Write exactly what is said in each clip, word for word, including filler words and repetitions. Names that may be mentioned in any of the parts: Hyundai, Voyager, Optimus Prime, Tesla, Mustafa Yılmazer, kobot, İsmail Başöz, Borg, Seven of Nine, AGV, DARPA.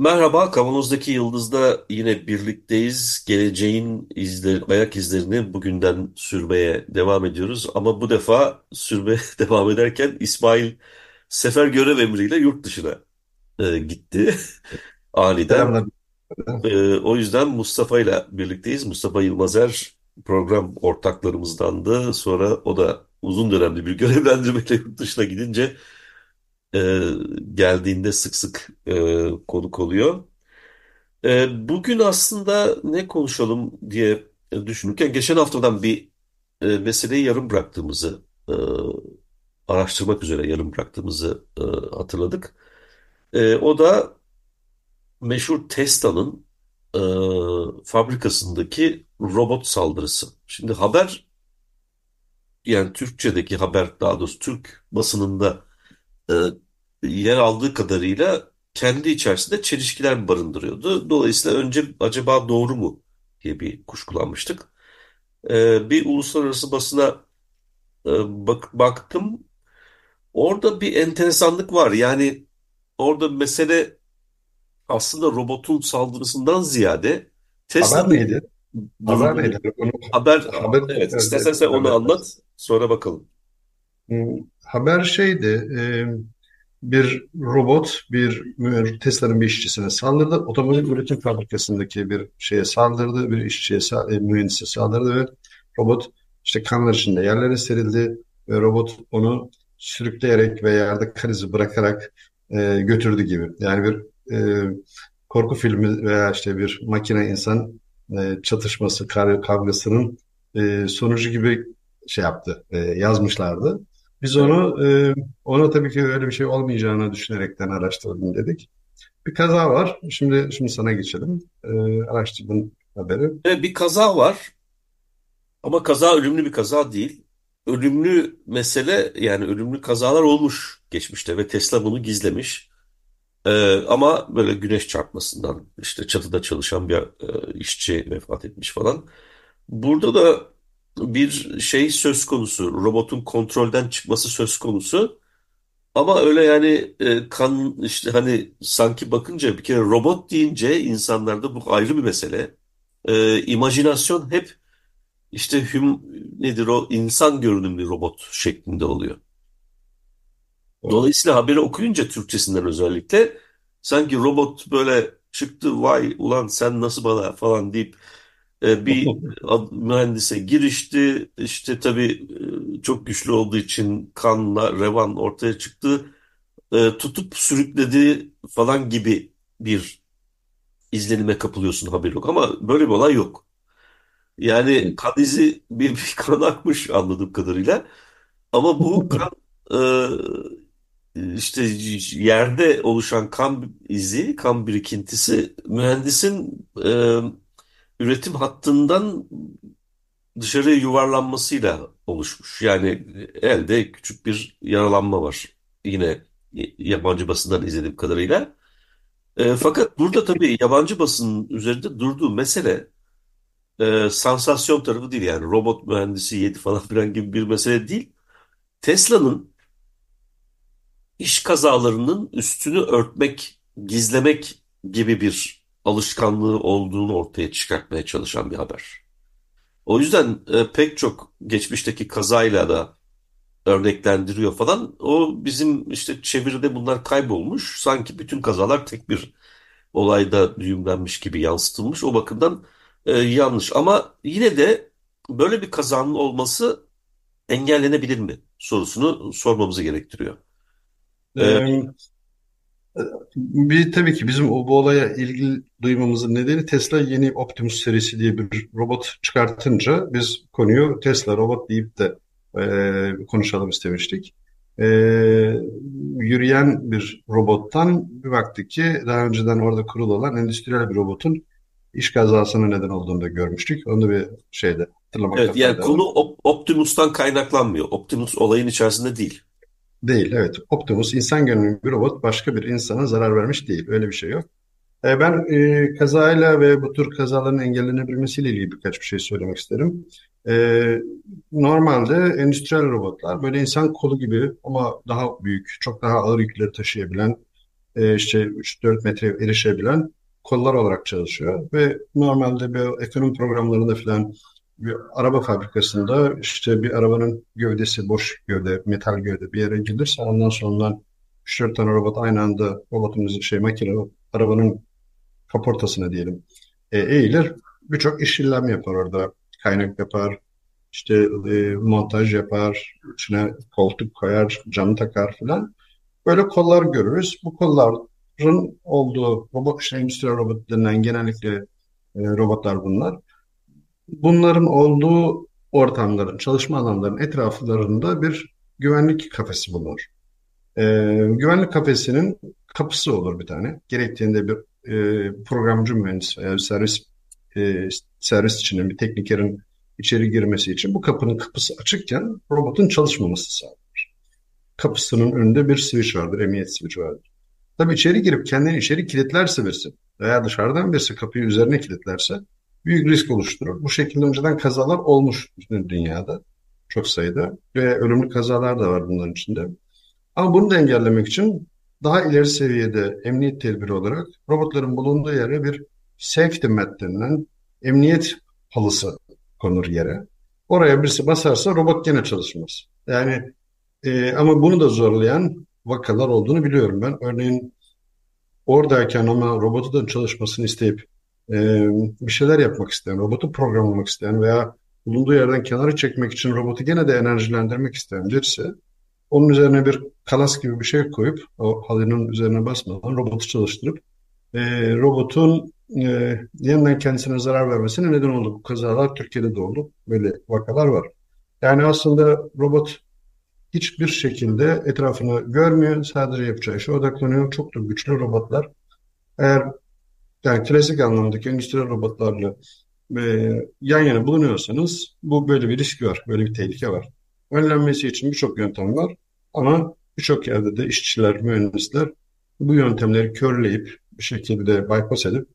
Merhaba, Kavanoz'daki Yıldız'da yine birlikteyiz. Geleceğin izleri, ayak izlerini bugünden sürmeye devam ediyoruz. Ama bu defa sürmeye devam ederken İsmail sefer görev emriyle yurt dışına e, gitti aniden. E, o yüzden Mustafa ile birlikteyiz. Mustafa Yılmazer program ortaklarımızdandı. Sonra o da uzun dönemli bir görevlendirmeyle yurt dışına gidince e, geldiğinde sık sık e, konuk oluyor. E, bugün aslında ne konuşalım diye düşünürken geçen haftadan bir e, meseleyi yarım bıraktığımızı e, araştırmak üzere yarım bıraktığımızı e, hatırladık. E, o da meşhur Tesla'nın e, fabrikasındaki robot saldırısı. Şimdi haber, yani Türkçedeki haber, daha doğrusu Türk basınında e, yer aldığı kadarıyla kendi içerisinde çelişkiler barındırıyordu. Dolayısıyla önce acaba doğru mu diye bir kuşkulanmıştık. E, bir uluslararası basına e, bak, baktım. Orada bir enteresanlık var. Yani orada mesele aslında robotun saldırısından ziyade Tesla... Haber neydi? Haber neydi? Haber, haber, evet. İstersen sen onu anlat. Sonra bakalım. Haber şeydi, bir robot, bir Tesla'nın bir işçisine saldırdı. Otomobil üretim fabrikasındaki bir şeye saldırdı, bir işçiye, mühendise saldırdı ve robot işte kanlar içinde yerlere serildi ve robot onu sürükleyerek ve yerde kan izi bırakarak götürdü gibi. Yani bir korku filmi veya işte bir makine insan çatışması, kavgasının sonucu gibi şey yaptı, yazmışlardı. Biz onu, ona tabii ki öyle bir şey olmayacağını düşünerekten araştıralım dedik. Bir kaza var. Şimdi şimdi sana geçelim. Araştırdığın haberi. Evet, bir kaza var. Ama kaza ölümlü bir kaza değil. Ölümlü mesele, yani ölümlü kazalar olmuş geçmişte ve Tesla bunu gizlemiş. Ee, ama böyle güneş çarpmasından işte çatıda çalışan bir e, işçi vefat etmiş falan. Burada da bir şey söz konusu, robotun kontrolden çıkması söz konusu. Ama öyle yani e, kan işte hani sanki bakınca bir kere robot deyince insanlarda bu ayrı bir mesele. E, imajinasyon hep işte hüm, nedir o insan görünümlü robot şeklinde oluyor. Dolayısıyla haberi okuyunca Türkçesinden özellikle sanki robot böyle çıktı, vay ulan sen nasıl bana falan deyip e, bir mühendise girişti. İşte tabii e, çok güçlü olduğu için kanla revan ortaya çıktı. E, tutup sürükledi falan gibi bir izlenime kapılıyorsun, haberi yok. Ama böyle bir olay yok. Yani kan izi bir, bir kan akmış anladığım kadarıyla. Ama bu kan e, İşte yerde oluşan kan izi, kan birikintisi mühendisin e, üretim hattından dışarıya yuvarlanmasıyla oluşmuş. Yani elde küçük bir yaralanma var. Yine yabancı basından izlediğim kadarıyla. E, fakat burada tabii yabancı basının üzerinde durduğu mesele e, sansasyon tarafı değil. Yani robot mühendisi yedi falan filan gibi bir mesele değil. Tesla'nın İş kazalarının üstünü örtmek, gizlemek gibi bir alışkanlığı olduğunu ortaya çıkartmaya çalışan bir haber. O yüzden e, pek çok geçmişteki kazayla da örneklendiriyor falan. O bizim işte çeviride bunlar kaybolmuş. Sanki bütün kazalar tek bir olayda düğümlenmiş gibi yansıtılmış. O bakımdan e, yanlış. Ama yine de böyle bir kazanın olması engellenebilir mi sorusunu sormamızı gerektiriyor. Evet. Bir, tabii ki bizim bu olaya ilgi duymamızın nedeni Tesla yeni Optimus serisi diye bir robot çıkartınca biz konuyu Tesla robot deyip de e, konuşalım istemiştik. E, yürüyen bir robottan bir baktık ki daha önceden orada kurulu olan endüstriyel bir robotun iş kazasına neden olduğunu da görmüştük. Onu bir şeyde hatırlamak lazım. Evet, yani konu op- Optimus'tan kaynaklanmıyor. Optimus olayın içerisinde değil. Değil, evet. Optimus, insan gönüllü bir robot, başka bir insana zarar vermiş değil. Öyle bir şey yok. E, ben e, kazayla ve bu tür kazaların engellenebilmesiyle ilgili birkaç bir şey söylemek isterim. E, normalde endüstriyel robotlar böyle insan kolu gibi ama daha büyük, çok daha ağır yükleri taşıyabilen, e, işte üç dört metreye erişebilen kollar olarak çalışıyor. Ve normalde bir ekonomi programlarında filan bir araba fabrikasında işte bir arabanın gövdesi, boş gövde, metal gövde bir yere gidilirse ondan sonra üç dört tane robot aynı anda robotumuzun şey makine, arabanın kaportasına diyelim e, eğilir. Birçok işlem yapar orada. Kaynak yapar, işte e, montaj yapar, içine koltuk koyar, camı takar filan. Böyle kollar görürüz. Bu kolların olduğu robot, işte endüstriyel robot denilen genellikle e, robotlar bunlar. Bunların olduğu ortamların, çalışma alanlarının etraflarında bir güvenlik kafesi bulunur. Ee, güvenlik kafesinin kapısı olur bir tane. Gerektiğinde bir e, programcı mühendis veya servis e, servis içinin bir teknikerin içeri girmesi için bu kapının kapısı açıkken robotun çalışmaması sağlanır. Kapısının önünde bir switch vardır, emniyet switch vardır. Tabii içeri girip kendini içeri kilitlerse birisi veya dışarıdan birisi kapıyı üzerine kilitlerse büyük risk oluşturur. Bu şekilde önceden kazalar olmuş bütün dünyada çok sayıda ve ölümlü kazalar da var bunların içinde. Ama bunu da engellemek için daha ileri seviyede emniyet tedbiri olarak robotların bulunduğu yere bir safety mat denilen emniyet halısı konur yere. Oraya birisi basarsa robot gene çalışmaz. Yani e, ama bunu da zorlayan vakalar olduğunu biliyorum ben. Örneğin oradayken ama robotun çalışmasını isteyip e, bir şeyler yapmak isteyen, robotu programlamak isteyen veya bulunduğu yerden kenara çekmek için robotu gene de enerjilendirmek isteyen birisi onun üzerine bir kalas gibi bir şey koyup o halının üzerine basmadan robotu çalıştırıp e, robotun e, yeniden kendisine zarar vermesine neden oldu. Bu kazalar Türkiye'de de oldu. Böyle vakalar var. Yani aslında robot hiçbir şekilde etrafını görmüyor. Sadece yapacağı işe odaklanıyor. Çok da güçlü robotlar. Eğer yani klasik anlamdaki endüstriyel robotlarla e, yan yana bulunuyorsanız bu böyle bir risk var. Böyle bir tehlike var. Önlenmesi için birçok yöntem var ama birçok yerde de işçiler, mühendisler bu yöntemleri körleyip bir şekilde bypass edip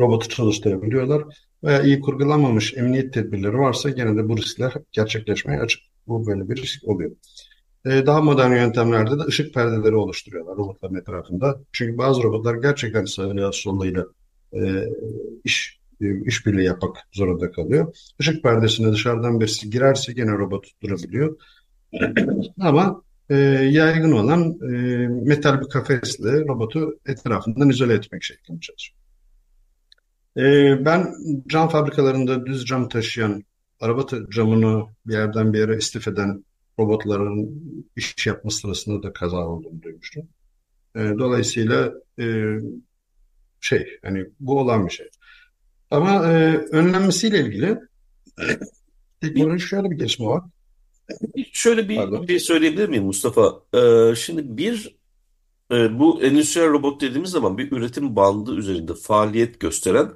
robotu çalıştırabiliyorlar veya iyi kurgulanmamış emniyet tedbirleri varsa gene de bu riskler gerçekleşmeye açık. Bu böyle bir risk oluyor. Ee, daha modern yöntemlerde de ışık perdeleri oluşturuyorlar robotların etrafında. Çünkü bazı robotlar gerçekten sağıyla soluyla e, iş işbirliği yapmak zorunda kalıyor. Işık perdesine dışarıdan birisi girerse gene robot durabiliyor. Ama e, yaygın olan e, metal bir kafesle robotu etrafından izole etmek şeklinde çalışıyor. E, ben cam fabrikalarında düz cam taşıyan, araba camını bir yerden bir yere istif eden robotların iş yapma sırasında da kaza olduğunu duymuştum. E, dolayısıyla e, şey, hani bu olan bir şey. Ama e, önlenmesiyle ilgili teknoloji şöyle bir gelişme var. Şöyle bir Pardon. şey söyleyebilir miyim Mustafa? Ee, şimdi bir e, bu endüstriyel robot dediğimiz zaman bir üretim bandı üzerinde faaliyet gösteren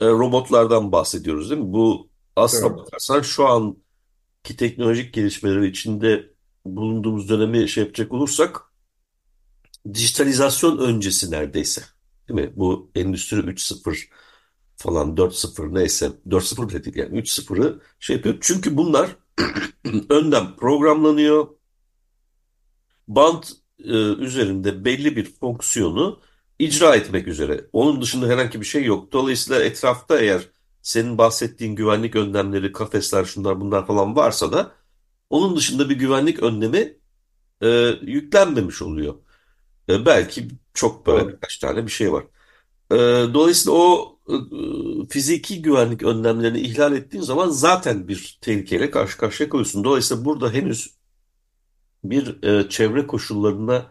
e, robotlardan bahsediyoruz değil mi? Bu aslına evet. bakarsan şu anki teknolojik gelişmeleri içinde bulunduğumuz dönemi şey yapacak olursak dijitalizasyon öncesi neredeyse değil mi? Bu endüstri üç nokta sıfır falan dört nokta sıfır neyse dört nokta sıfır bile değil yani üç nokta sıfırı şey yapıyor. Çünkü bunlar önden programlanıyor. Bant e, üzerinde belli bir fonksiyonu icra etmek üzere. Onun dışında herhangi bir şey yok. Dolayısıyla etrafta eğer senin bahsettiğin güvenlik önlemleri, kafesler, şunlar bunlar falan varsa da onun dışında bir güvenlik önlemi e, yüklenmemiş oluyor. E, belki çok böyle birkaç tane bir şey var. E, dolayısıyla o fiziki güvenlik önlemlerini ihlal ettiğin zaman zaten bir tehlikeyle karşı karşıya kalıyorsun. Dolayısıyla burada henüz bir e, çevre koşullarına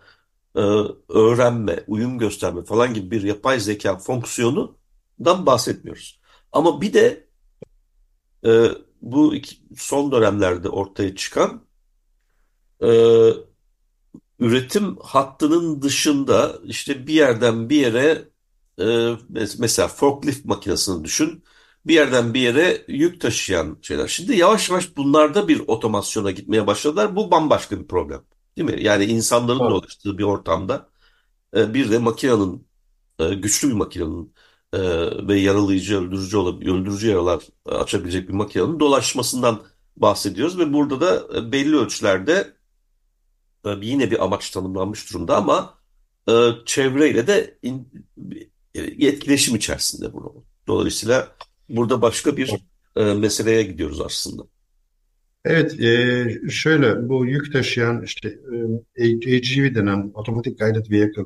e, öğrenme, uyum gösterme falan gibi bir yapay zeka fonksiyonundan bahsetmiyoruz. Ama bir de e, bu iki, son dönemlerde ortaya çıkan e, üretim hattının dışında işte bir yerden bir yere e, mes- mesela forklift makinesini düşün. Bir yerden bir yere yük taşıyan şeyler. Şimdi yavaş yavaş bunlarda bir otomasyona gitmeye başladılar. Bu bambaşka bir problem. Değil mi? Yani insanların evet. dolaştığı bir ortamda e, bir de makinenin, e, güçlü bir makinenin e, ve yaralayıcı, öldürücü, öldürücü yaralar açabilecek bir makinenin dolaşmasından bahsediyoruz. Ve burada da belli ölçülerde e, yine bir amaç tanımlanmış durumda ama e, çevreyle de in, etkileşim içerisinde bunu. Dolayısıyla burada başka bir e, meseleye gidiyoruz aslında. Evet, e, şöyle bu yük taşıyan işte A G V denen Automatic Guided Vehicle,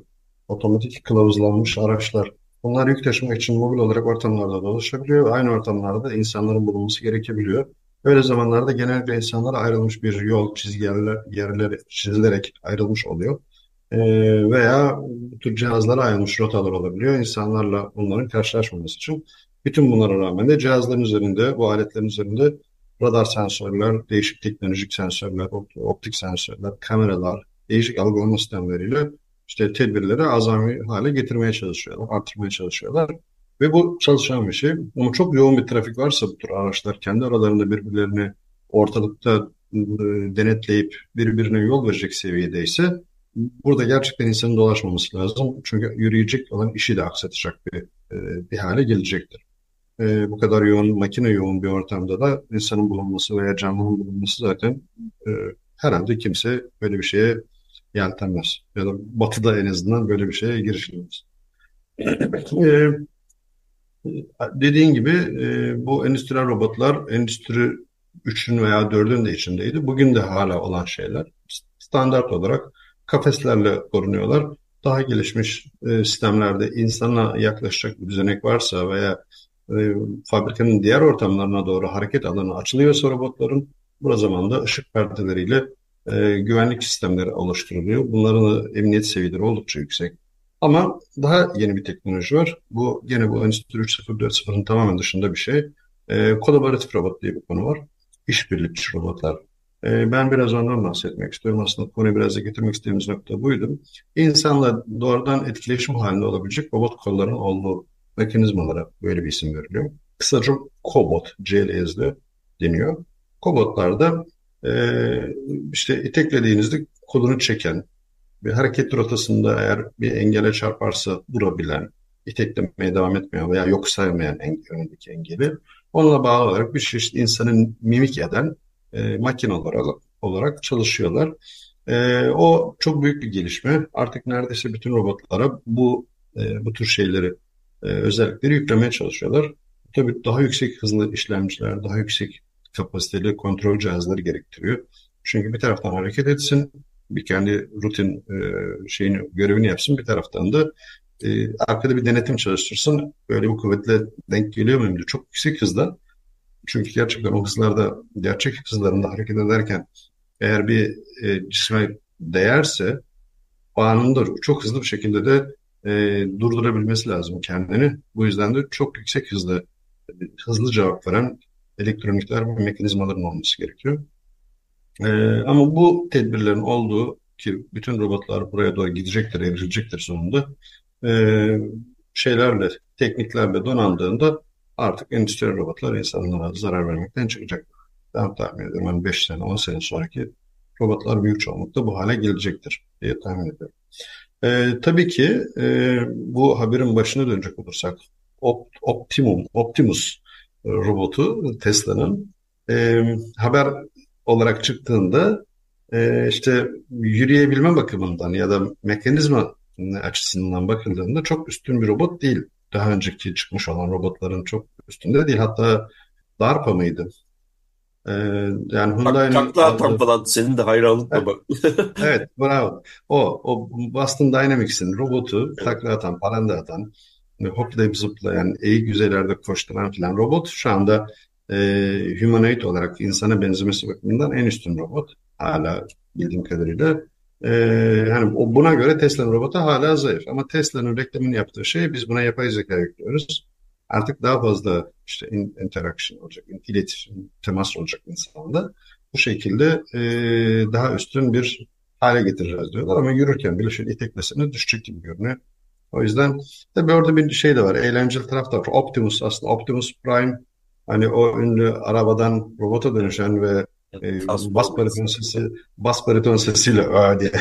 otomatik kılavuzlanmış araçlar. Bunlar yük taşımak için mobil olarak ortamlarda dolaşabiliyor. Aynı ortamlarda da insanların bulunması gerekebiliyor. Öyle zamanlarda genellikle insanlara ayrılmış bir yol, çizgiler, yerler çizilerek ayrılmış oluyor. E, veya bu tür cihazlara ayrılmış rotalar olabiliyor. İnsanlarla onların karşılaşmaması için. Bütün bunlara rağmen de cihazların üzerinde, bu aletlerin üzerinde radar sensörler, değişik teknolojik sensörler, optik sensörler, kameralar, değişik algılama sistemleriyle işte tedbirleri azami hale getirmeye çalışıyorlar, artırmaya çalışıyorlar. Ve bu çalışan bir şey. Ama çok yoğun bir trafik varsa bu tür araçlar kendi aralarında birbirlerini ortalıkta denetleyip birbirine yol verecek seviyedeyse burada gerçekten insanın dolaşmaması lazım. Çünkü yürüyecek olan işi de aksatacak bir, bir hale gelecektir. E, bu kadar yoğun, makine yoğun bir ortamda da insanın bulunması veya canlının bulunması zaten e, herhalde kimse böyle bir şeye yeltenmez. Ya da batıda en azından böyle bir şeye girişilmez. E, dediğin gibi e, bu endüstriyel robotlar Endüstri üçün veya dördün de içindeydi. Bugün de hala olan şeyler. Standart olarak kafeslerle korunuyorlar. Daha gelişmiş e, sistemlerde insana yaklaşacak bir düzenek varsa veya E, fabrikanın diğer ortamlarına doğru hareket alanı açılıyorsa robotların bu zamanda ışık perdeleriyle e, güvenlik sistemleri oluşturuluyor. Bunların emniyet seviyeleri oldukça yüksek. Ama daha yeni bir teknoloji var. Bu gene bu Endüstri üç nokta sıfır dört nokta sıfırın tamamen dışında bir şey. E, kolaboratif robot diye bir konu var. İşbirlikçi robotlar. E, ben biraz ondan bahsetmek istiyorum. Aslında konuyu biraz da getirmek istediğimiz nokta buydu. İnsanla doğrudan etkileşim halinde olabilecek robot kollarının olduğu mekanizmalara böyle bir isim veriliyor. Kısaca kobot, C L S'de deniyor. Kobotlarda e, işte iteklediğinizde kolunu çeken, bir hareket rotasında eğer bir engele çarparsa durabilen, iteklemeye devam etmeyen veya yok saymayan en, önündeki engeli, onunla bağlı olarak bir çeşit insanın mimik eden e, makine olarak, olarak çalışıyorlar. E, o çok büyük bir gelişme. Artık neredeyse bütün robotlara bu e, bu tür şeyleri özellikleri yüklemeye çalışıyorlar. Tabii daha yüksek hızlı işlemciler, daha yüksek kapasiteli kontrol cihazları gerektiriyor. Çünkü bir taraftan hareket etsin, bir kendi rutin şeyini, görevini yapsın, bir taraftan da arkada bir denetim çalıştırsın. Böyle bir kuvvetle denk geliyor muyum? Çok yüksek hızda. Çünkü gerçekten o hızlarda, gerçek hızlarında hareket ederken eğer bir cisme değerse anında çok hızlı bir şekilde de E, durdurabilmesi lazım kendini. Bu yüzden de çok yüksek hızlı e, hızlı cevap veren elektronikler ve mekanizmaların olması gerekiyor. E, ama bu tedbirlerin olduğu ki bütün robotlar buraya doğru gidecektir, evrilecektir sonunda. E, şeylerle, tekniklerle donandığında artık endüstriyel robotlar insanlara zarar vermekten çıkacak. Ben tahmin ediyorum. Yani beş sene, on sene sonraki robotlar büyük çoğunlukla bu hale gelecektir diye tahmin ediyorum. Ee, tabii ki e, bu haberin başına dönecek olursak Op- Optimum, Optimus e, robotu Tesla'nın e, haber olarak çıktığında e, işte yürüyebilme bakımından ya da mekanizma açısından bakıldığında çok üstün bir robot değil. Daha önceki çıkmış olan robotların çok üstünde değil. Hatta DARPA mıydı? Ee, yani Hyundai'nin takla atan falan senin de hayranlıkla bak. Evet, bravo. O, o Boston Dynamics'in robotu takla atan, paranda atan, hoplayıp zıplayan, eğik yüzeylerde koşturan filan robot şu anda e, humanoid olarak insana benzemesi bakımından en üstün robot. Hala bildiğim kadarıyla. E, yani buna göre Tesla'nın robotu hala zayıf. Ama Tesla'nın reklamını yaptığı şey biz buna yapay zeka yüklüyoruz. Artık daha fazla işte interaction olacak, iletişim, temas olacak insanda. Bu şekilde e, daha üstün bir hale getireceğiz diyorlar ama yürürken bile şöyle iteklesene düşecek gibi görünüyor. O yüzden tabii orada bir şey de var. Eğlenceli taraf da var. Optimus aslında Optimus Prime hani o ünlü arabadan robota dönüşen ve e, bas bariton sesi bas bariton sesiyle aa diye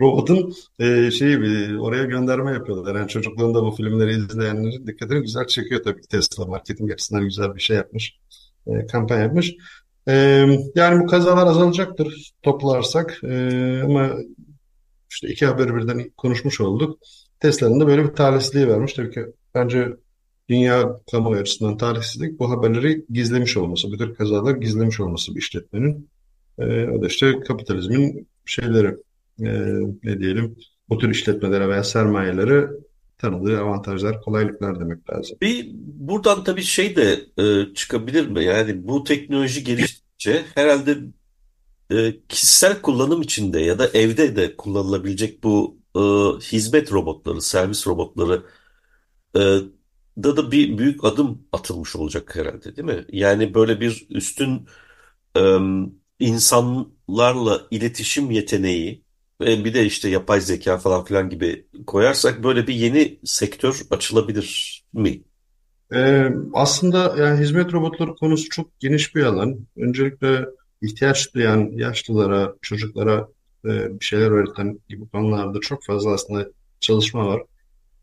robotun e, şeyi bir oraya gönderme yapıyorlar. Yani çocukluğunda bu filmleri izleyenlerin dikkatini güzel çekiyor tabii ki Tesla marketing açısından güzel bir şey yapmış. E, kampanya yapmış. E, yani bu kazalar azalacaktır toplarsak e, ama İşte iki haberi birden konuşmuş olduk. Tesla'nın da böyle bir talihsizliği vermiş. Tabii ki bence dünya kamuoyu açısından talihsizlik bu haberleri gizlemiş olması. Bu tür kazalar gizlemiş olması bir işletmenin. Ee, o da işte kapitalizmin şeyleri e, ne diyelim bu tür işletmelere veya sermayelere tanıdığı avantajlar, kolaylıklar demek lazım. Bir buradan tabii şey de e, çıkabilir mi? Yani bu teknoloji geliştikçe herhalde kişisel kullanım içinde ya da evde de kullanılabilecek bu e, hizmet robotları, servis robotları e, da da bir büyük adım atılmış olacak herhalde, değil mi? Yani böyle bir üstün e, insanlarla iletişim yeteneği ve bir de işte yapay zeka falan filan gibi koyarsak böyle bir yeni sektör açılabilir mi? E, aslında yani hizmet robotları konusu çok geniş bir alan. Öncelikle ihtiyaç duyan yaşlılara, çocuklara e, bir şeyler öğreten gibi konularda çok fazla aslında çalışma var.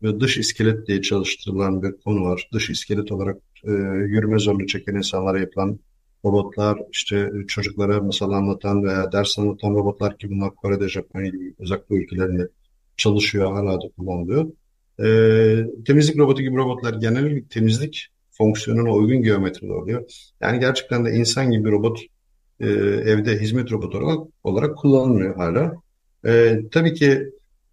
Ve dış iskelet diye çalıştırılan bir konu var. Dış iskelet olarak e, yürüme zorluğu çeken insanlara yapılan robotlar, işte çocuklara masal anlatan veya ders anlatan robotlar ki bunlar Kore'de, Japonya gibi uzak doğu ülkelerinde çalışıyor, hala da kullanılıyor. E, temizlik robotu gibi robotlar genellikle temizlik fonksiyonuna uygun geometride oluyor. Yani gerçekten de insan gibi bir robot Ee, evde hizmet robotu olarak, olarak kullanılmıyor hala. Ee, tabii ki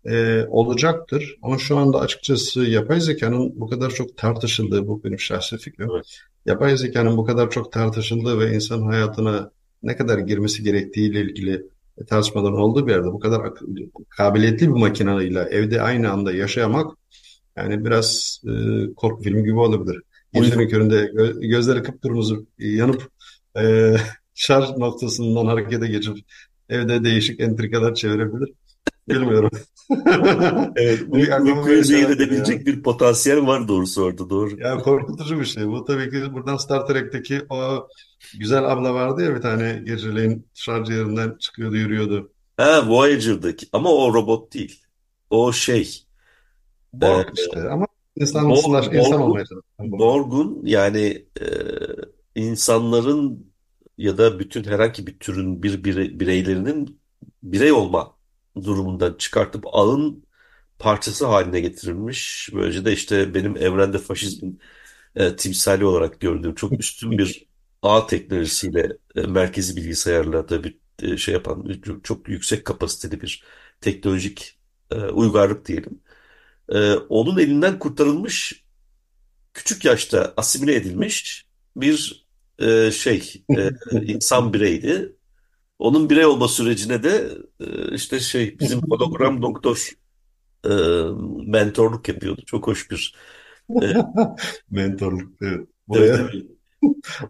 e, olacaktır ama şu anda açıkçası yapay zekanın bu kadar çok tartışıldığı, bu benim şahsi fikrim. Evet. Yapay zekanın bu kadar çok tartışıldığı ve insan hayatına ne kadar girmesi gerektiğiyle ilgili tartışmaların olduğu bir yerde bu kadar ak- kabiliyetli bir makineyle evde aynı anda yaşayamak yani biraz e, korku filmi gibi olabilir. Gecenin köründe gö- gözleri kıpkırmızı yanıp e, şarj noktasından harekete geçip evde değişik entrikalar çevirebilir. Bilmiyorum. Evet, uykuyu zehir edebilecek yani bir potansiyel var doğrusu orada, doğru. Ya korkutucu bir şey. Bu tabii ki buradan Star Trek'teki o güzel abla vardı ya bir tane geceleyin şarj yerinden çıkıyordu, yürüyordu. Ha, Voyager'daki ama o robot değil. O şey. Borg ee, işte ama insan, Borg, insan olmaya çalışıyor. Borg'un yani e, insanların ya da bütün herhangi bir türün bir bire, bireylerinin birey olma durumundan çıkartıp ağın parçası haline getirilmiş. Böylece de işte benim evrende faşizmin e, timsali olarak gördüğüm çok üstün bir ağ teknolojisiyle e, merkezi bilgisayarla tabii e, şey yapan çok yüksek kapasiteli bir teknolojik e, uygarlık diyelim. E, onun elinden kurtarılmış, küçük yaşta asimile edilmiş bir Ee, şey e, insan bireydi. Onun birey olma sürecine de e, işte şey bizim hologram doktor e, mentorluk yapıyordu. Çok hoş bir e, mentorluk. Evet. Buraya, evet, evet.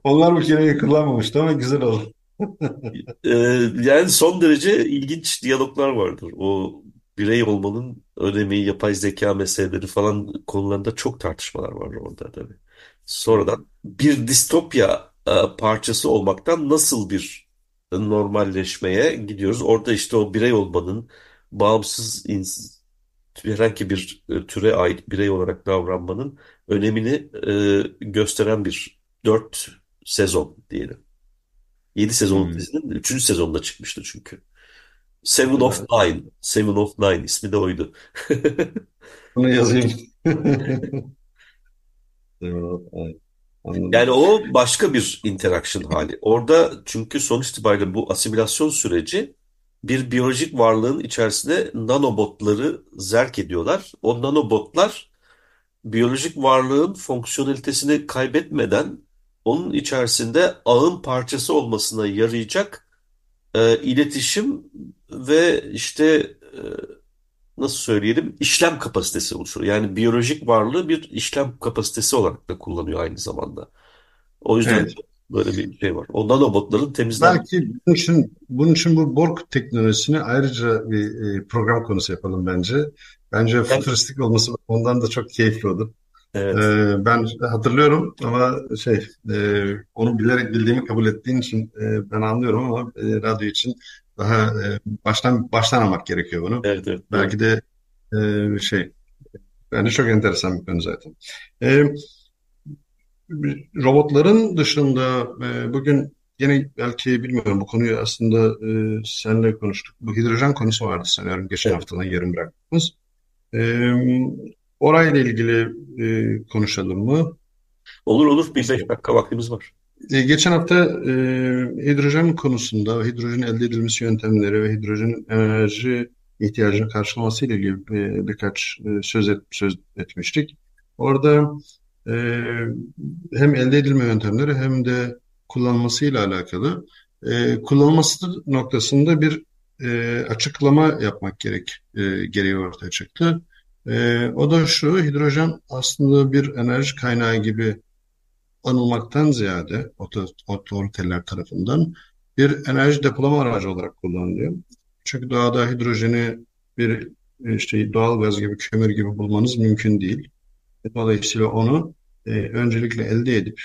Onlar bir kere yıkılanmamıştı ama güzel oldu. e, yani son derece ilginç diyaloglar vardır. O birey olmanın önemi, yapay zeka meseleleri falan konularında çok tartışmalar var orada tabii. Sonradan bir distopya parçası olmaktan nasıl bir normalleşmeye gidiyoruz? Orada işte o birey olmanın bağımsız ins- herhangi bir türe ait birey olarak davranmanın önemini e, gösteren bir dört sezon diyelim. Yedi sezonluk hmm. dizinin üçüncü sezonda çıkmıştı çünkü. Seven of Nine. Seven of Nine ismi de oydu. Bunu yazayım. Seven yani o başka bir interaction hali. Orada çünkü sonuç itibariyle bu asimilasyon süreci bir biyolojik varlığın içerisine nanobotları zerk ediyorlar. O nanobotlar biyolojik varlığın fonksiyonelitesini kaybetmeden onun içerisinde ağın parçası olmasına yarayacak e, iletişim ve işte e, nasıl söyleyelim işlem kapasitesi oluşturuyor. Yani biyolojik varlığı bir işlem kapasitesi olarak da kullanıyor aynı zamanda. O yüzden evet, böyle bir şey var. O nanobotların temizlenmesi. Belki bunun için, bunun için bu Borg teknolojisini ayrıca bir program konusu yapalım bence. Bence evet. Futuristik olması ondan da çok keyifli oldu. Evet. Ee, ben hatırlıyorum ama şey e, onu bilerek bildiğimi kabul ettiğin için e, ben anlıyorum ama e, radyo için daha e, baştan baştan almak gerekiyor bunu. Evet, evet, belki evet. de e, şey bence çok enteresan bir konu zaten. E, robotların dışında e, bugün yine belki bilmiyorum bu konuyu aslında e, seninle konuştuk. Bu hidrojen konusu vardı sanıyorum geçen evet. haftadan yarım bıraktığımız. E, Orayla ilgili e, konuşalım mı? Olur olur. Bir beş dakika vaktimiz var. E, geçen hafta e, hidrojen konusunda hidrojenin elde edilmesi yöntemleri ve hidrojenin enerji ihtiyacını karşılaması ile ilgili e, birkaç e, söz, et, söz etmiştik. Orada e, hem elde edilme yöntemleri hem de kullanılmasıyla alakalı e, kullanılması noktasında bir e, açıklama yapmak gerek e, gereği ortaya çıktı. Ee, o da şu, hidrojen aslında bir enerji kaynağı gibi anılmaktan ziyade otoriteler tarafından bir enerji depolama aracı olarak kullanılıyor. Çünkü doğada hidrojeni bir işte doğal gaz gibi, kömür gibi bulmanız mümkün değil. Dolayısıyla onu e, öncelikle elde edip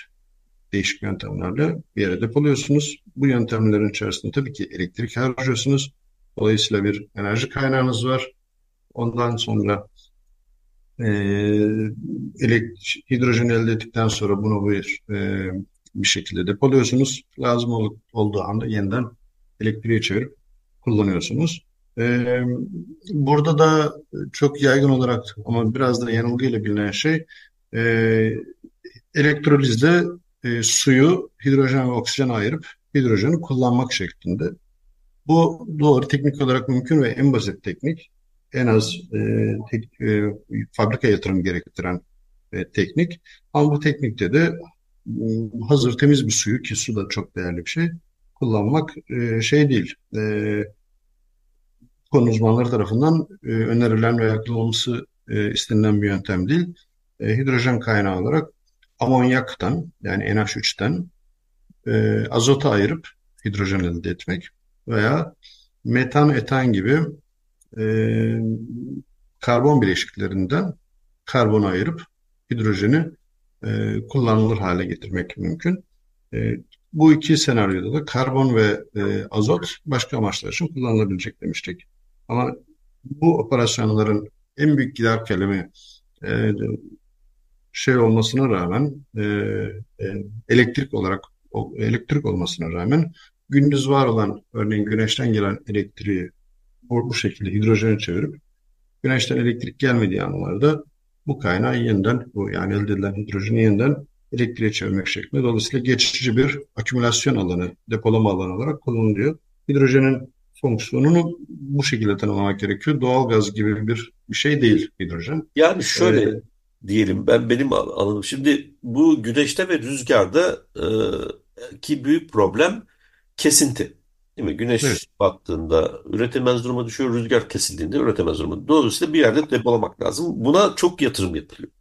değişik yöntemlerle bir yere depoluyorsunuz. Bu yöntemlerin içerisinde tabii ki elektrik harcıyorsunuz. Dolayısıyla bir enerji kaynağınız var. Ondan sonra e, elektrik, hidrojeni elde ettikten sonra bunu bir, e, bir şekilde depoluyorsunuz. Lazım ol, olduğu anda yeniden elektriğe çevirip kullanıyorsunuz. E, burada da çok yaygın olarak ama biraz da yanılgıyla bilinen şey e, elektrolizle e, suyu hidrojen ve oksijen ayırıp hidrojeni kullanmak şeklinde. Bu doğru teknik olarak mümkün ve en basit teknik. En az e, tek, e, fabrika yatırım gerektiren e, teknik. Ama bu teknikte de e, hazır temiz bir suyu ki su da çok değerli bir şey kullanmak e, şey değil. E, konu uzmanları tarafından e, önerilen ve yapılması e, istenilen bir yöntem değil. E, hidrojen kaynağı olarak amonyaktan yani N H üçten e, azota ayırıp hidrojen elde etmek veya metan, etan gibi Ee, karbon bileşiklerinden karbonu ayırıp hidrojeni e, kullanılır hale getirmek mümkün. E, bu iki senaryoda da karbon ve e, azot başka amaçlar için kullanılabilecek demiştik. Ama bu operasyonların en büyük gider kalemi e, şey olmasına rağmen e, e, elektrik olarak o, elektrik olmasına rağmen gündüz var olan örneğin güneşten gelen elektriği bu şekilde hidrojeni çevirip güneşten elektrik gelmediği anlarda bu kaynağı yeniden, bu yani elde edilen hidrojeni yeniden elektriğe çevirmek şeklinde. Dolayısıyla geçici bir akümülasyon alanı, depolama alanı olarak kullanılıyor. Hidrojenin fonksiyonunu bu şekilde tanımlamak gerekiyor. Doğalgaz gibi bir, bir şey değil hidrojen. Yani şöyle ee, diyelim, ben benim alanım. Şimdi bu güneşte ve rüzgarda e, ki büyük problem kesinti. Değil mi? Güneş evet. battığında üretemez duruma düşüyor, rüzgar kesildiğinde üretemez duruma. Dolayısıyla bir yerde depolamak lazım. Buna çok yatırım yapılıyor.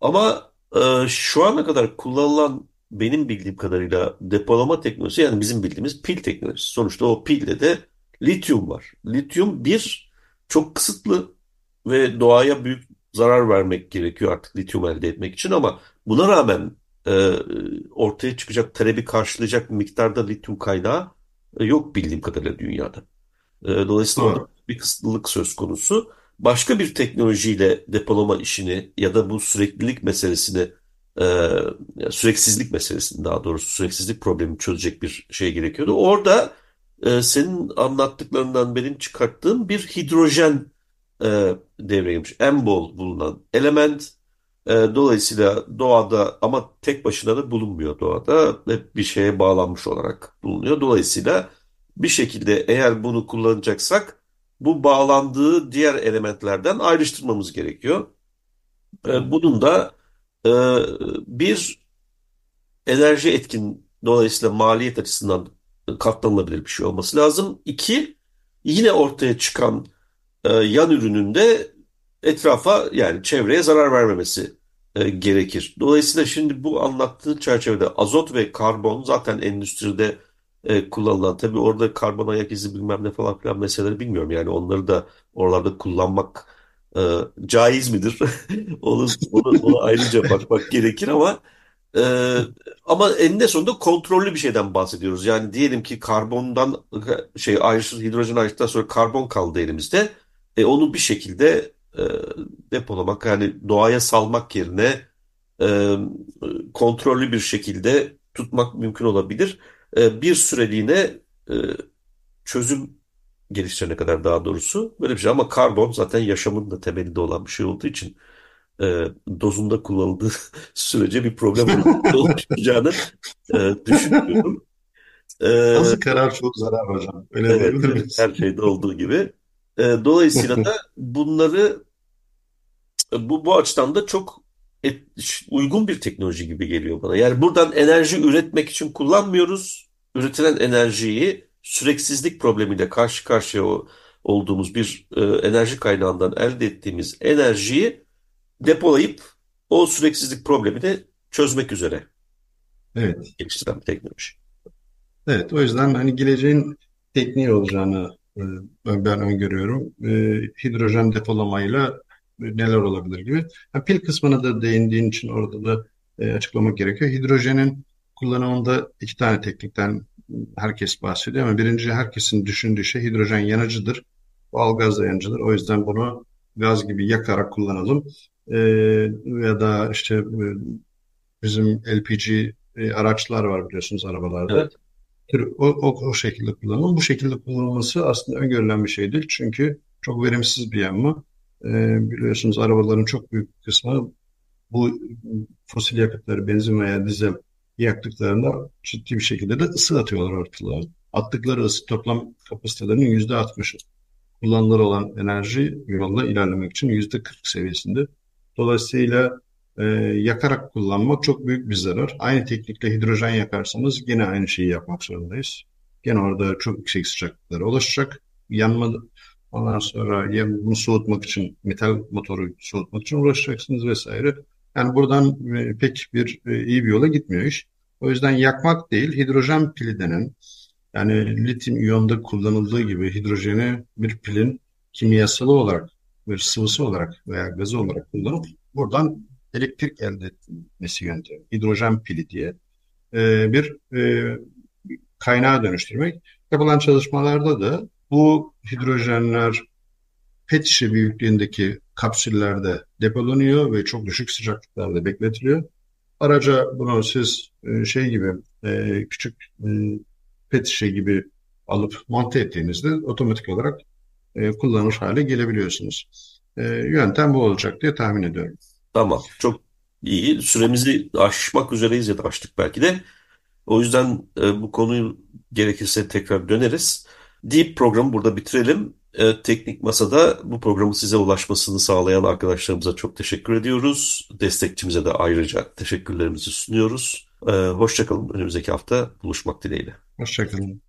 Ama e, şu ana kadar kullanılan benim bildiğim kadarıyla depolama teknolojisi yani bizim bildiğimiz pil teknolojisi. Sonuçta o pilde de lityum var. Lityum bir çok kısıtlı ve doğaya büyük zarar vermek gerekiyor artık lityum elde etmek için ama buna rağmen e, ortaya çıkacak talebi karşılayacak miktarda lityum kaynağı yok bildiğim kadarıyla dünyada. Dolayısıyla ha. bir kısıtlılık söz konusu. Başka bir teknolojiyle depolama işini ya da bu süreklilik meselesini, süreksizlik meselesini daha doğrusu süreksizlik problemi çözecek bir şey gerekiyordu. Orada senin anlattıklarından benim çıkarttığım bir hidrojen devreymiş. Embol bulunan element. Dolayısıyla doğada ama tek başına da bulunmuyor doğada. Hep bir şeye bağlanmış olarak bulunuyor. Dolayısıyla bir şekilde eğer bunu kullanacaksak bu bağlandığı diğer elementlerden ayrıştırmamız gerekiyor. Bunun da bir enerji etkin dolayısıyla maliyet açısından katlanılabilir bir şey olması lazım. İki, yine ortaya çıkan yan ürününde etrafa yani çevreye zarar vermemesi e, gerekir. Dolayısıyla şimdi bu anlattığı çerçevede azot ve karbon zaten endüstride e, kullanılan. Tabii orada karbon ayak izi bilmem ne falan filan meseleleri bilmiyorum. Yani onları da oralarda kullanmak e, caiz midir? Onu, onu, ona ayrıca bakmak gerekir ama e, ama eninde sonunda kontrollü bir şeyden bahsediyoruz. Yani diyelim ki karbondan şey ayrışır, hidrojen ayrıştıktan sonra karbon kaldı elimizde. E, onu bir şekilde e, depolamak, yani doğaya salmak yerine e, kontrollü bir şekilde tutmak mümkün olabilir. E, bir süreliğine e, çözüm geliştirene kadar, daha doğrusu böyle bir şey, ama karbon zaten yaşamın da temelinde olan bir şey olduğu için e, dozunda kullanıldığı sürece bir problem olacağını e, düşünmüyorum. E, Nasıl karar çok zarar hocam. Öyle evet, evet, her şeyde olduğu gibi. E, dolayısıyla da bunları bu, bu açıdan da çok et, uygun bir teknoloji gibi geliyor bana. Yani buradan enerji üretmek için kullanmıyoruz. Üretilen enerjiyi süreksizlik problemiyle karşı karşıya olduğumuz bir e, enerji kaynağından elde ettiğimiz enerjiyi depolayıp o süreksizlik problemini çözmek üzere evet. geliştiren bir teknoloji. Evet, o yüzden hani geleceğin tekniği olacağını e, ben, ben öngörüyorum. E, hidrojen depolamayla neler olabilir gibi. Yani pil kısmına da değindiğin için orada da e, açıklamak gerekiyor. Hidrojenin kullanımında iki tane teknikten herkes bahsediyor ama birinci herkesin düşündüğü şey hidrojen yanıcıdır. Doğal gaz da yanıcıdır. O yüzden bunu gaz gibi yakarak kullanalım. Ee, ya da işte bizim L P G araçlar var biliyorsunuz arabalarda. Evet. O, o, o şekilde kullanalım. Bu şekilde kullanılması aslında öngörülen bir şey değil. Çünkü çok verimsiz bir yanma. Ee, biliyorsunuz arabaların çok büyük kısmı bu fosil yakıtları, benzin veya dizel yaktıklarında ciddi bir şekilde de ısı atıyorlar ortalığa. Attıkları ısı toplam kapasitelerinin yüzde altmışı. Kullanılır olan enerji yolda ilerlemek için yüzde kırk seviyesinde. Dolayısıyla e, yakarak kullanmak çok büyük bir zarar. Aynı teknikle hidrojen yakarsanız yine aynı şeyi yapmak zorundayız. Yine orada çok yüksek sıcaklıklara ulaşacak. Yanma, ondan sonra ya bunu soğutmak için, metal motoru soğutmak için uğraşacaksınız vesaire. Yani buradan pek bir iyi bir yola gitmiyor iş. O yüzden yakmak değil, hidrojen pili denen, yani lityum iyonda kullanıldığı gibi hidrojeni bir pilin kimyasalı olarak, bir sıvısı olarak veya gazı olarak kullanıp buradan elektrik elde etmesi yöntemi. Hidrojen pili diye bir kaynağa dönüştürmek. Yapılan çalışmalarda da bu hidrojenler pet şişe büyüklüğündeki kapsüllerde depolanıyor ve çok düşük sıcaklıklarda bekletiliyor. Araca bunu siz şey gibi küçük pet şişe gibi alıp monte ettiğinizde otomatik olarak kullanılır hale gelebiliyorsunuz. Yöntem bu olacak diye tahmin ediyorum. Tamam, çok iyi. Süremizi aşmak üzereyiz ya da aştık belki de. O yüzden bu konuyu gerekirse tekrar döneriz. Deyip programı burada bitirelim. Teknik Masa'da bu programın size ulaşmasını sağlayan arkadaşlarımıza çok teşekkür ediyoruz. Destekçimize de ayrıca teşekkürlerimizi sunuyoruz. Hoşçakalın. Önümüzdeki hafta buluşmak dileğiyle. Hoşçakalın.